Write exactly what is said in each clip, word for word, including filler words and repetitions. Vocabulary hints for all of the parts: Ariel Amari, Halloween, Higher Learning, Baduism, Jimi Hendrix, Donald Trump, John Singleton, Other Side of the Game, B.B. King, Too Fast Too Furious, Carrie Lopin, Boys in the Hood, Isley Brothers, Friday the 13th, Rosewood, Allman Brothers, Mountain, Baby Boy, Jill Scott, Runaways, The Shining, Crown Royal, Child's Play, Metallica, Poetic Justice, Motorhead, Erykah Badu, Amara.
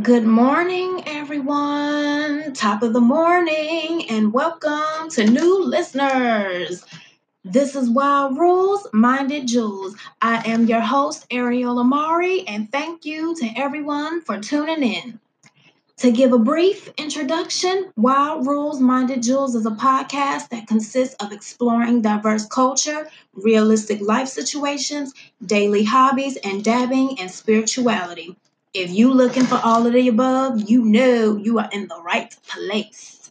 Good morning, everyone. Top of the morning, and welcome to new listeners. This is Wild Rules, Minded Jewels. I am your host, Ariel Amari, and thank you to everyone for tuning in. To give a brief introduction, Wild Rules, Minded Jewels is a podcast that consists of exploring diverse culture, realistic life situations, daily hobbies, and dabbing and spirituality. If you're looking for all of the above, you know you are in the right place.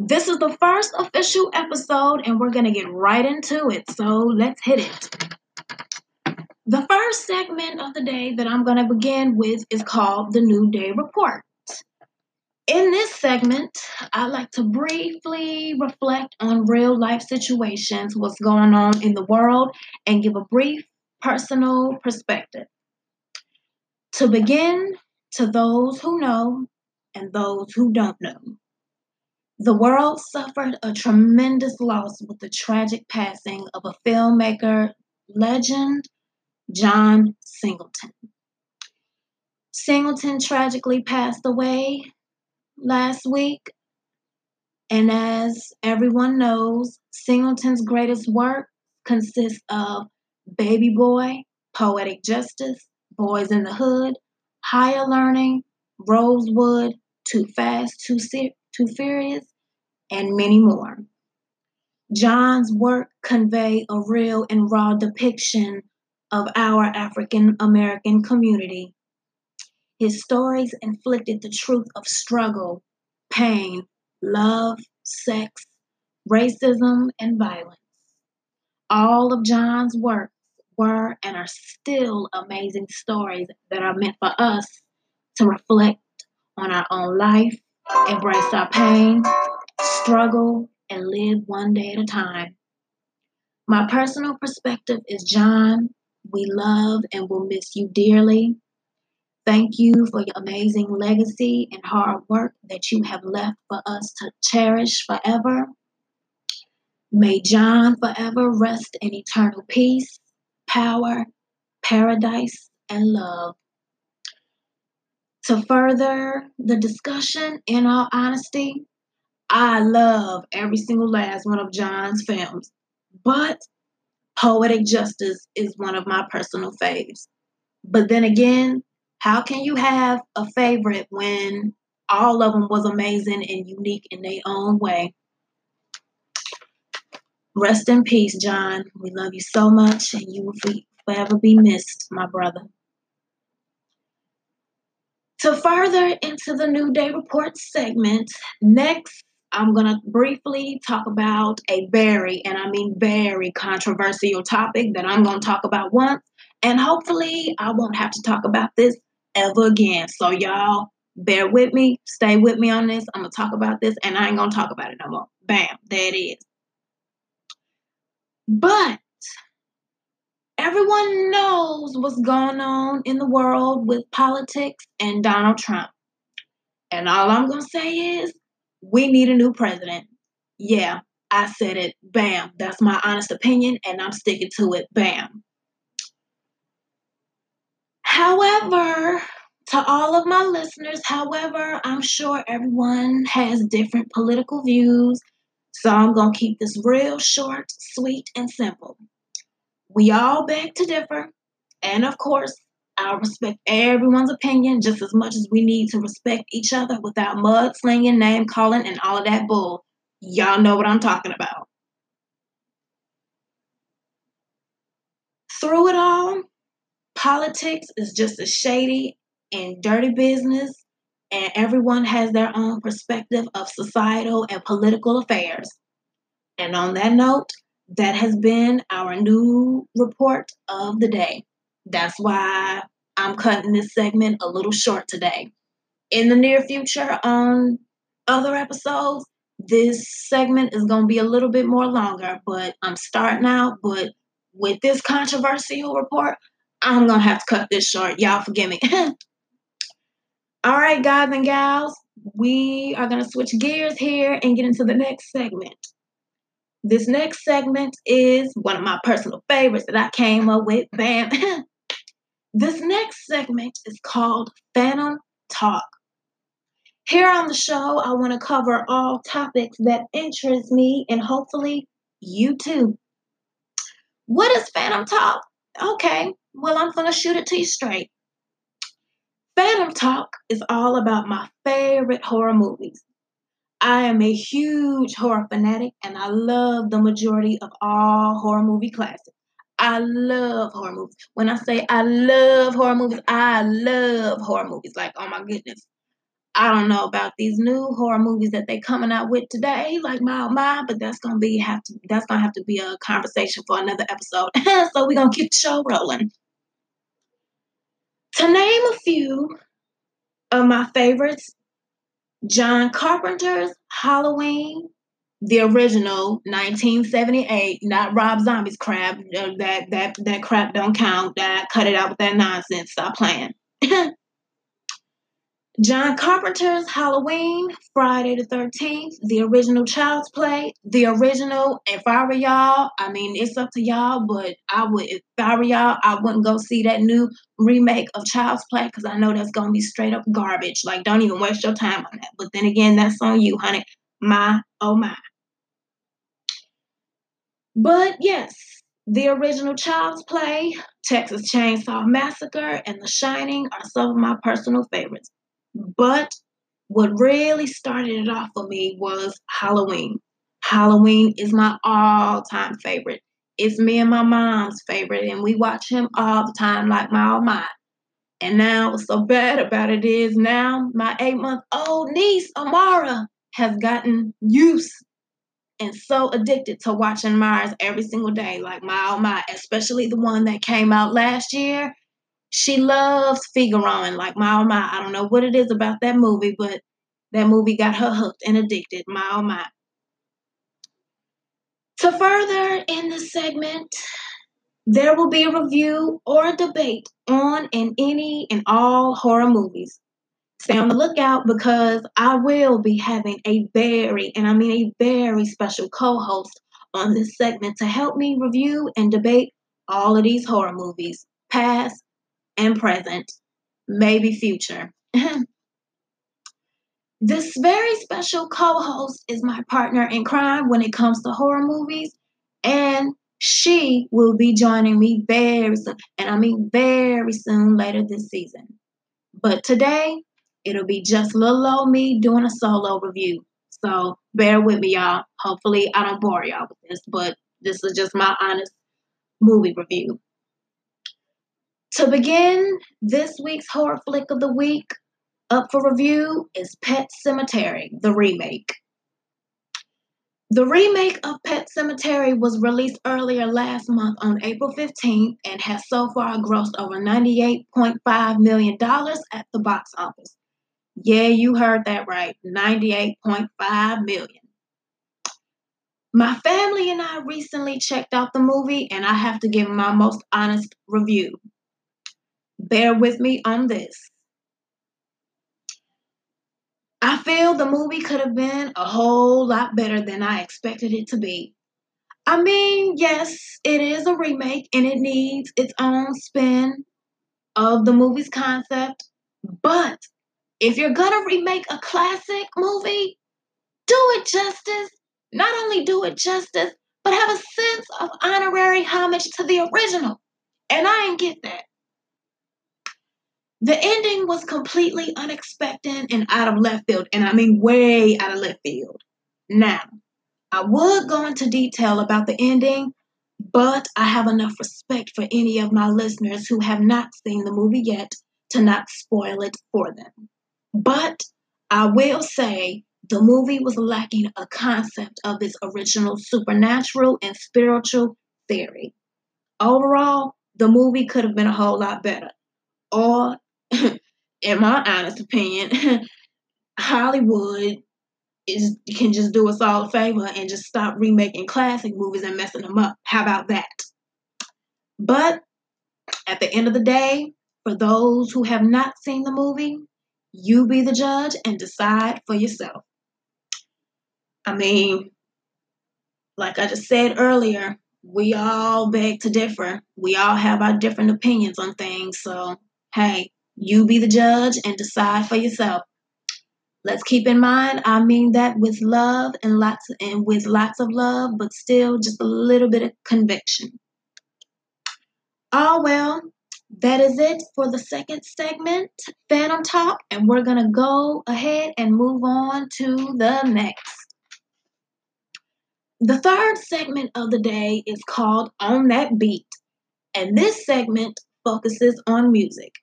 This is the first official episode, and we're going to get right into it, so let's hit it. The first segment of the day that I'm going to begin with is called the New Day Report. In this segment, I like to briefly reflect on real-life situations, what's going on in the world, and give a brief personal perspective. To begin, to those who know and those who don't know, the world suffered a tremendous loss with the tragic passing of a filmmaker legend, John Singleton. Singleton tragically passed away last week, and as everyone knows, Singleton's greatest work consists of Baby Boy, Poetic Justice, Boys in the Hood, Higher Learning, Rosewood, Too Fast, Too, Se- Too Furious, and many more. John's work conveyed a real and raw depiction of our African American community. His stories inflicted the truth of struggle, pain, love, sex, racism, and violence. All of John's work were and are still amazing stories that are meant for us to reflect on our own life, embrace our pain, struggle, and live one day at a time. My personal perspective is, John, we love and will miss you dearly. Thank you for your amazing legacy and hard work that you have left for us to cherish forever. May John forever rest in eternal peace, power, paradise, and love. To further the discussion, in all honesty, I love every single last one of John's films, but Poetic Justice is one of my personal faves. But then again, how can you have a favorite when all of them was amazing and unique in their own way? Rest in peace, John. We love you so much, and you will forever be missed, my brother. To further into the New Day Report segment, next I'm going to briefly talk about a very, and I mean very, controversial topic that I'm going to talk about once, and hopefully I won't have to talk about this ever again. So y'all, bear with me, stay with me on this. I'm going to talk about this, and I ain't going to talk about it no more. Bam, there it is. But everyone knows what's going on in the world with politics and Donald Trump. And all I'm going to say is, we need a new president. Yeah, I said it. Bam. That's my honest opinion, and I'm sticking to it. Bam. However, to all of my listeners, however, I'm sure everyone has different political views. So I'm going to keep this real short, sweet, and simple. We all beg to differ. And of course, I respect everyone's opinion just as much as we need to respect each other without mudslinging, name calling, and all of that bull. Y'all know what I'm talking about. Through it all, politics is just a shady and dirty business. And everyone has their own perspective of societal and political affairs. And on that note, that has been our new report of the day. That's why I'm cutting this segment a little short today. In the near future, on other episodes, this segment is going to be a little bit more longer, but I'm starting out. But with this controversial report, I'm going to have to cut this short. Y'all forgive me. All right, guys and gals, we are going to switch gears here and get into the next segment. This next segment is one of my personal favorites that I came up with. Bam. This next segment is called Phantom talk. Here on the show, I want to cover all topics that interest me and hopefully you too. What is Phantom Talk? Okay, well, I'm going to shoot it to you straight. Phantom Talk is all about my favorite horror movies. I am a huge horror fanatic and I love the majority of all horror movie classics. I love horror movies. When I say I love horror movies, I love horror movies. Like, oh my goodness. I don't know about these new horror movies that they coming out with today, like my, my, but that's gonna be have to that's gonna have to be a conversation for another episode. So we're gonna keep the show rolling. To name a few of my favorites, John Carpenter's Halloween, the original nineteen seventy-eight, not Rob Zombie's crap. That that that crap don't count. That cut it out with that nonsense. Stop playing. John Carpenter's Halloween, Friday the thirteenth, the original Child's Play, the original. If I were y'all, I mean, it's up to y'all, but I would, if I were y'all, I wouldn't go see that new remake of Child's Play because I know that's going to be straight up garbage. Like, don't even waste your time on that. But then again, that's on you, honey. My, oh my. But yes, the original Child's Play, Texas Chainsaw Massacre, and The Shining are some of my personal favorites. But what really started it off for me was Halloween. Halloween is my all-time favorite. It's me and my mom's favorite, and we watch him all the time like my oh my. And now what's so bad about it is now my eight-month-old niece, Amara, has gotten used and so addicted to watching Myers every single day like my oh my, especially the one that came out last year. She loves Figueroa, like my oh my. I don't know what it is about that movie, but that movie got her hooked and addicted, my oh my. To further in this segment, there will be a review or a debate on and any and all horror movies. Stay on the lookout because I will be having a very, and I mean a very special co-host on this segment to help me review and debate all of these horror movies, past and present, maybe future. This very special co-host is my partner in crime when it comes to horror movies, and she will be joining me very soon, and I mean very soon later this season. But today, it'll be just little old me doing a solo review, so bear with me, y'all. Hopefully, I don't bore y'all with this, but this is just my honest movie review. To begin, this week's horror flick of the week up for review is Pet Cemetery, the remake. The remake of Pet Cemetery was released earlier last month on April fifteenth and has so far grossed over ninety-eight point five million dollars at the box office. Yeah, you heard that right, ninety-eight point five million dollars. My family and I recently checked out the movie and I have to give my most honest review. Bear with me on this. I feel the movie could have been a whole lot better than I expected it to be. I mean, yes, it is a remake and it needs its own spin of the movie's concept. But if you're gonna remake a classic movie, do it justice. Not only do it justice, but have a sense of honorary homage to the original. And I didn't get that. The ending was completely unexpected and out of left field, and I mean way out of left field. Now, I would go into detail about the ending, but I have enough respect for any of my listeners who have not seen the movie yet to not spoil it for them. But I will say the movie was lacking a concept of its original supernatural and spiritual theory. Overall, the movie could have been a whole lot better. Or, in my honest opinion, Hollywood is can just do us all a favor and just stop remaking classic movies and messing them up. How about that? But at the end of the day, for those who have not seen the movie, you be the judge and decide for yourself. I mean, like I just said earlier, we all beg to differ. We all have our different opinions on things, so hey, You be the judge and decide for yourself. Let's keep in mind, I mean that with love and lots and with lots of love, but still just a little bit of conviction. Oh, well, that is it for the second segment, Phantom Talk, and we're going to go ahead and move on to the next. The third segment of the day is called On That Beat, and this segment focuses on music.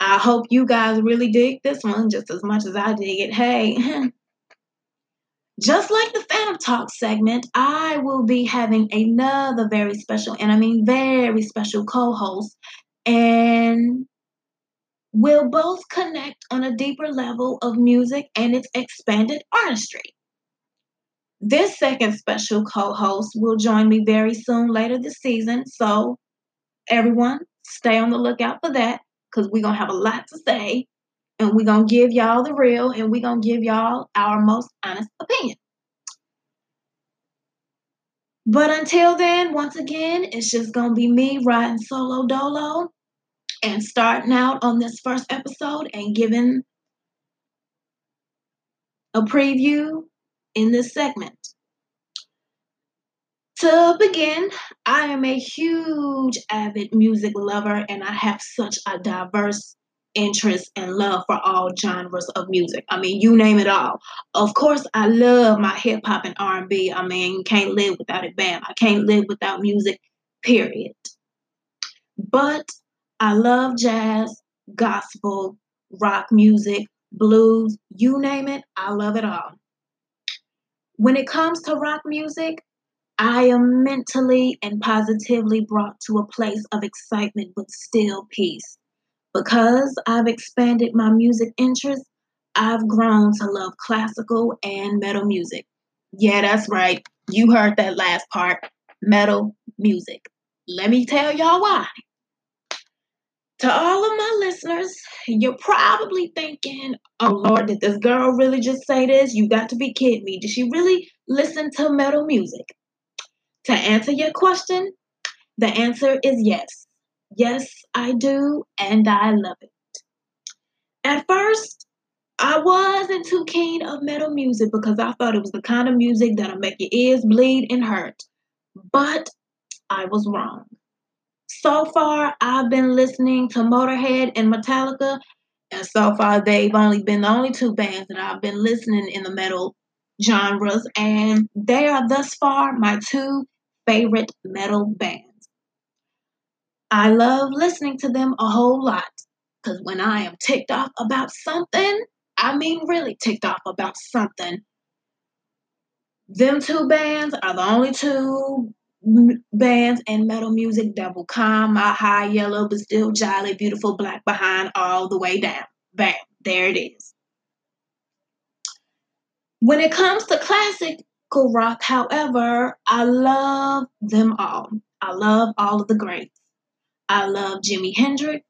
I hope you guys really dig this one just as much as I dig it. Hey, just like the Phantom Talk segment, I will be having another very special, and I mean very special co-host, and we'll both connect on a deeper level of music and its expanded artistry. This second special co-host will join me very soon later this season, so everyone stay on the lookout for that. Because we're going to have a lot to say, and we're going to give y'all the real, and we're going to give y'all our most honest opinion. But until then, once again, it's just going to be me riding solo dolo and starting out on this first episode and giving a preview in this segment. To begin, I am a huge avid music lover, and I have such a diverse interest and love for all genres of music. I mean, you name it all. Of course, I love my hip-hop and R and B. I mean, can't live without it, bam. I can't live without music, period. But I love jazz, gospel, rock music, blues, you name it, I love it all. When it comes to rock music, I am mentally and positively brought to a place of excitement, but still peace. Because I've expanded my music interests, I've grown to love classical and metal music. Yeah, that's right. You heard that last part, metal music. Let me tell y'all why. To all of my listeners, you're probably thinking, oh Lord, did this girl really just say this? You got to be kidding me. Did she really listen to metal music? To answer your question, the answer is yes. Yes, I do, and I love it. At first, I wasn't too keen of metal music because I thought it was the kind of music that'll make your ears bleed and hurt. But I was wrong. So far, I've been listening to Motorhead and Metallica, and so far they've only been the only two bands that I've been listening in the metal genres, and they are thus far my two favorite metal bands. I love listening to them a whole lot because when I am ticked off about something, I mean really ticked off about something, them two bands are the only two m- bands in metal music that will calm my high yellow but still jolly beautiful black behind all the way down. Bam, there it is. When it comes to classical rock, however, I love them all. I love all of the greats. I love Jimi Hendrix,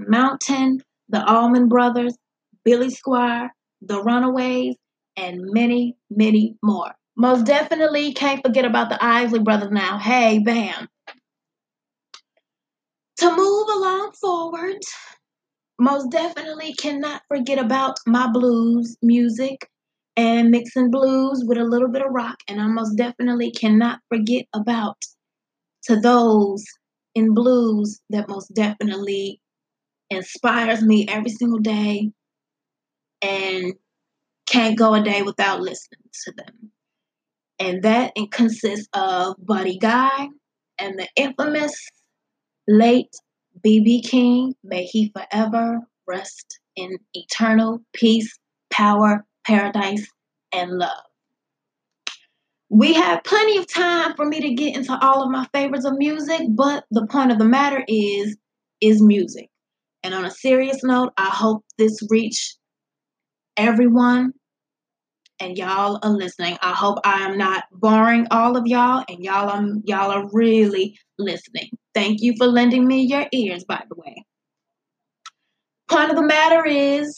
Mountain, the Allman Brothers, Billy Squier, the Runaways, and many, many more. Most definitely can't forget about the Isley Brothers now. Hey, bam. To move along forward, most definitely cannot forget about my blues music. And mixing blues with a little bit of rock. And I most definitely cannot forget about to those in blues that most definitely inspires me every single day. And can't go a day without listening to them. And that consists of Buddy Guy and the infamous late B B King. May he forever rest in eternal peace, power, paradise, and love. We have plenty of time for me to get into all of my favorites of music, but the point of the matter is, is music. And on a serious note, I hope this reached everyone and y'all are listening. I hope I am not boring all of y'all and y'all are, y'all are really listening. Thank you for lending me your ears, by the way. Point of the matter is,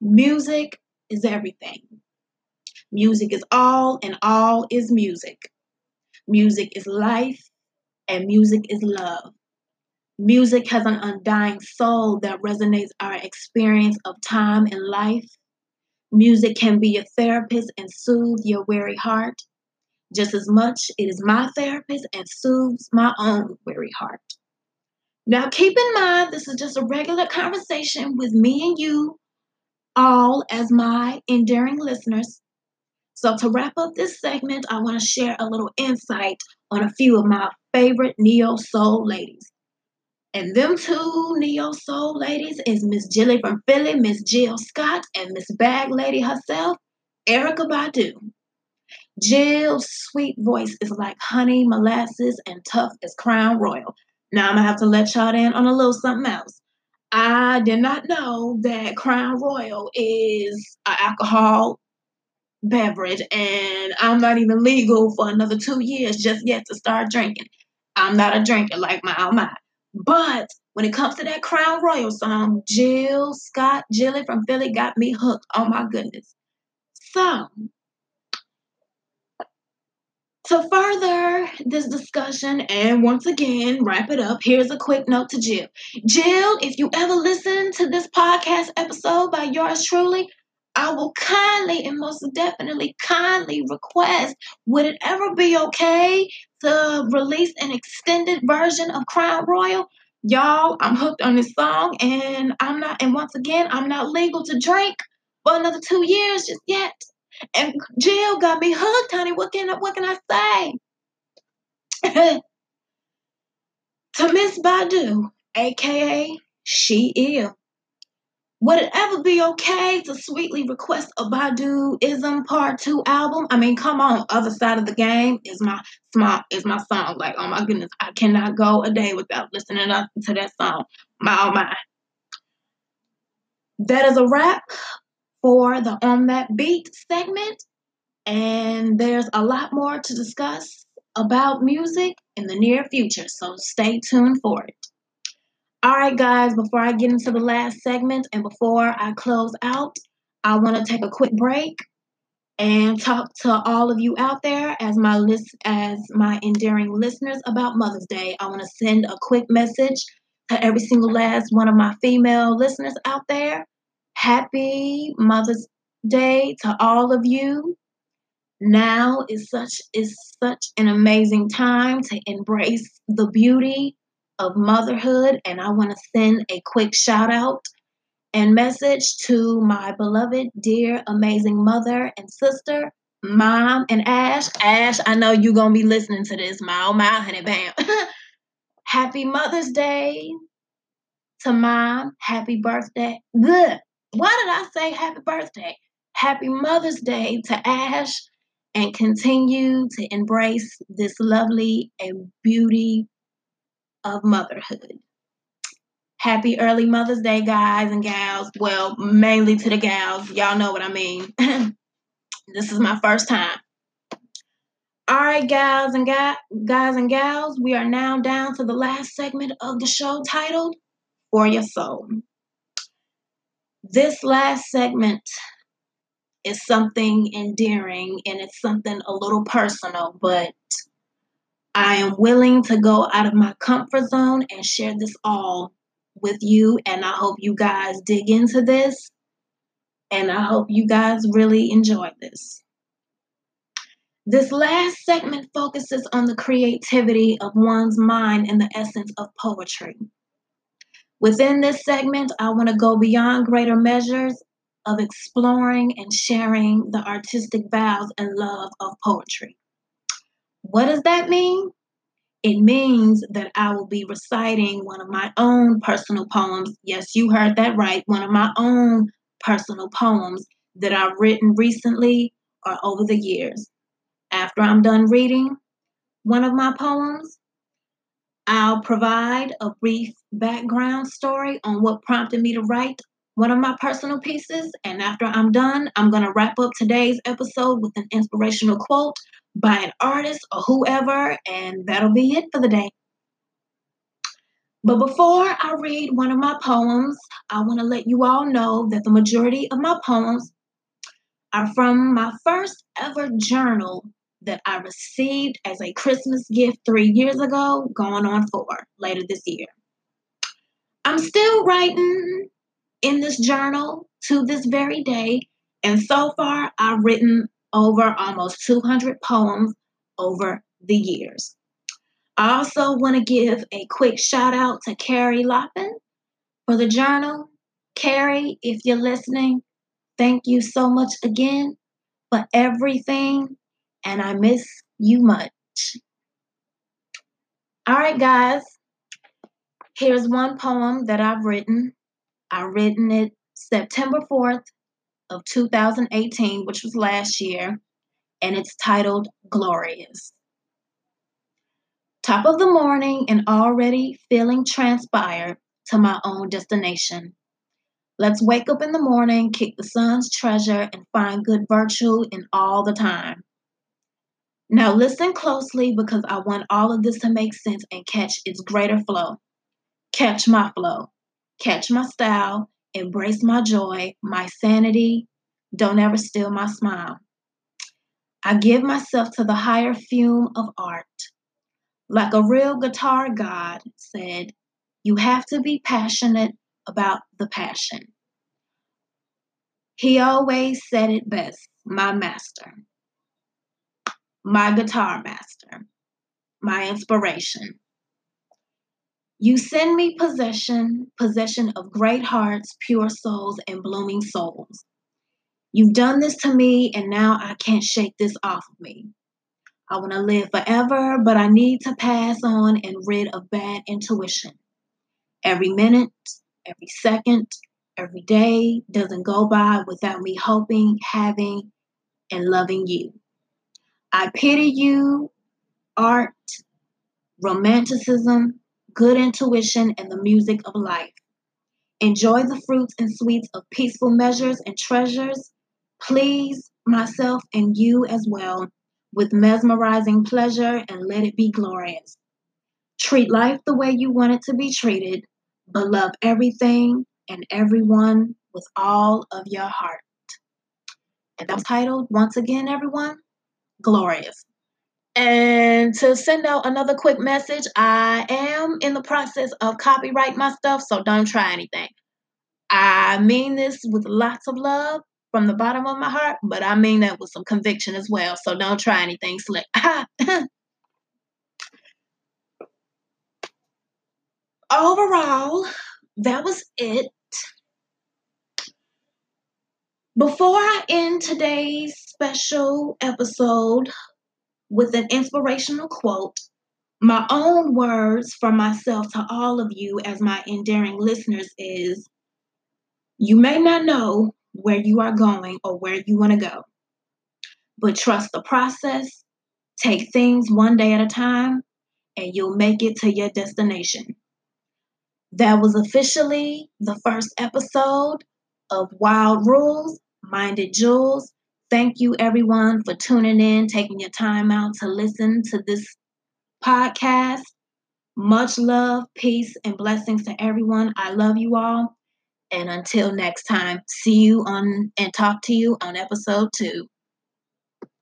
music is everything. Music is all, and all is music. Music is life, and music is love. Music has an undying soul that resonates our experience of time and life. Music can be your therapist and soothe your weary heart. Just as much, it is my therapist and soothes my own weary heart. Now, keep in mind, this is just a regular conversation with me and you all as my endearing listeners. So to wrap up this segment, I want to share a little insight on a few of my favorite neo-soul ladies. And them two neo-soul ladies is Miss Jilly from Philly, Miss Jill Scott, and Miss Bag Lady herself, Erykah Badu. Jill's sweet voice is like honey, molasses, and tough as Crown Royal. Now I'm going to have to let y'all in on a little something else. I did not know that Crown Royal is an alcohol beverage, and I'm not even legal for another two years just yet to start drinking. I'm not a drinker like my own mind. But when it comes to that Crown Royal song, Jill Scott, Jilly from Philly got me hooked. Oh, my goodness. So, to further this discussion and once again wrap it up, here's a quick note to Jill. Jill, if you ever listen to this podcast episode by yours truly, I will kindly and most definitely kindly request, would it ever be okay to release an extended version of Crown Royal? Y'all, I'm hooked on this song, and I'm not, and once again, I'm not legal to drink for another two years just yet. And Jill got me hooked, honey. What can, what can I say? To Miss Badu, a k a. She Ill. Would it ever be okay to sweetly request a Baduism Part Two album? I mean, come on, Other Side of the Game is my my is my song. Like, oh my goodness, I cannot go a day without listening up to that song. My oh my. That is a wrap for the On That Beat segment, and there's a lot more to discuss about music in the near future, so stay tuned for it. All right, guys, before I get into the last segment and before I close out, I want to take a quick break and talk to all of you out there as my list, as my endearing listeners about Mother's Day. I want to send a quick message to every single last one of my female listeners out there. Happy Mother's Day to all of you. Now is such is such an amazing time to embrace the beauty of motherhood, and I want to send a quick shout out and message to my beloved, dear, amazing mother and sister, Mom and Ash. Ash, I know you're going to be listening to this. My oh my, honey, bam. Happy Mother's Day to Mom. Happy birthday. Good. Why did I say happy birthday? Happy Mother's Day to Ash, and continue to embrace this lovely and beauty of motherhood. Happy early Mother's Day, guys and gals. Well, mainly to the gals. Y'all know what I mean. This is my first time. All right, gals and ga- guys and gals, we are now down to the last segment of the show titled For Your Soul. This last segment is something endearing, and it's something a little personal, but I am willing to go out of my comfort zone and share this all with you, and I hope you guys dig into this, and I hope you guys really enjoy this. This last segment focuses on the creativity of one's mind and the essence of poetry. Within this segment, I want to go beyond greater measures of exploring and sharing the artistic vows and love of poetry. What does that mean? It means that I will be reciting one of my own personal poems. Yes, you heard that right. One of my own personal poems that I've written recently or over the years. After I'm done reading one of my poems, I'll provide a brief background story on what prompted me to write one of my personal pieces. And after I'm done, I'm going to wrap up today's episode with an inspirational quote by an artist or whoever, and that'll be it for the day. But before I read one of my poems, I want to let you all know that the majority of my poems are from my first ever journal that I received as a Christmas gift three years ago, going on four later this year. I'm still writing in this journal to this very day. And so far, I've written over almost two hundred poems over the years. I also want to give a quick shout out to Carrie Lopin for the journal. Carrie, if you're listening, thank you so much again for everything, and I miss you much. All right, guys, here's one poem that I've written. I've written it September fourth of two thousand eighteen, which was last year, and it's titled Glorious. Top of the morning and already feeling transpired to my own destination. Let's wake up in the morning, kick the sun's treasure, and find good virtue in all the time. Now listen closely because I want all of this to make sense and catch its greater flow. Catch my flow, catch my style, embrace my joy, my sanity, don't ever steal my smile. I give myself to the higher fume of art. Like a real guitar god said, you have to be passionate about the passion. He always said it best, my master, my guitar master, my inspiration. You send me possession, possession of great hearts, pure souls, and blooming souls. You've done this to me, and now I can't shake this off of me. I want to live forever, but I need to pass on and rid of bad intuition. Every minute, every second, every day doesn't go by without me hoping, having, and loving you. I pity you, art, romanticism, good intuition, and the music of life. Enjoy the fruits and sweets of peaceful measures and treasures. Please myself and you as well with mesmerizing pleasure, and let it be glorious. Treat life the way you want it to be treated, but love everything and everyone with all of your heart. And that's titled, once again, everyone, Glorious. And to send out another quick message, I am in the process of copyrighting my stuff, so don't try anything. I mean this with lots of love from the bottom of my heart, but I mean that with some conviction as well, so don't try anything slick. Overall, that was it. Before I end today's special episode with an inspirational quote, my own words for myself to all of you as my endearing listeners is, you may not know where you are going or where you want to go, but trust the process, take things one day at a time, and you'll make it to your destination. That was officially the first episode of Wild Rules, Minded Jewels. Thank you, everyone, for tuning in, taking your time out to listen to this podcast. Much love, peace, and blessings to everyone. I love you all. And until next time, see you on and talk to you on episode two.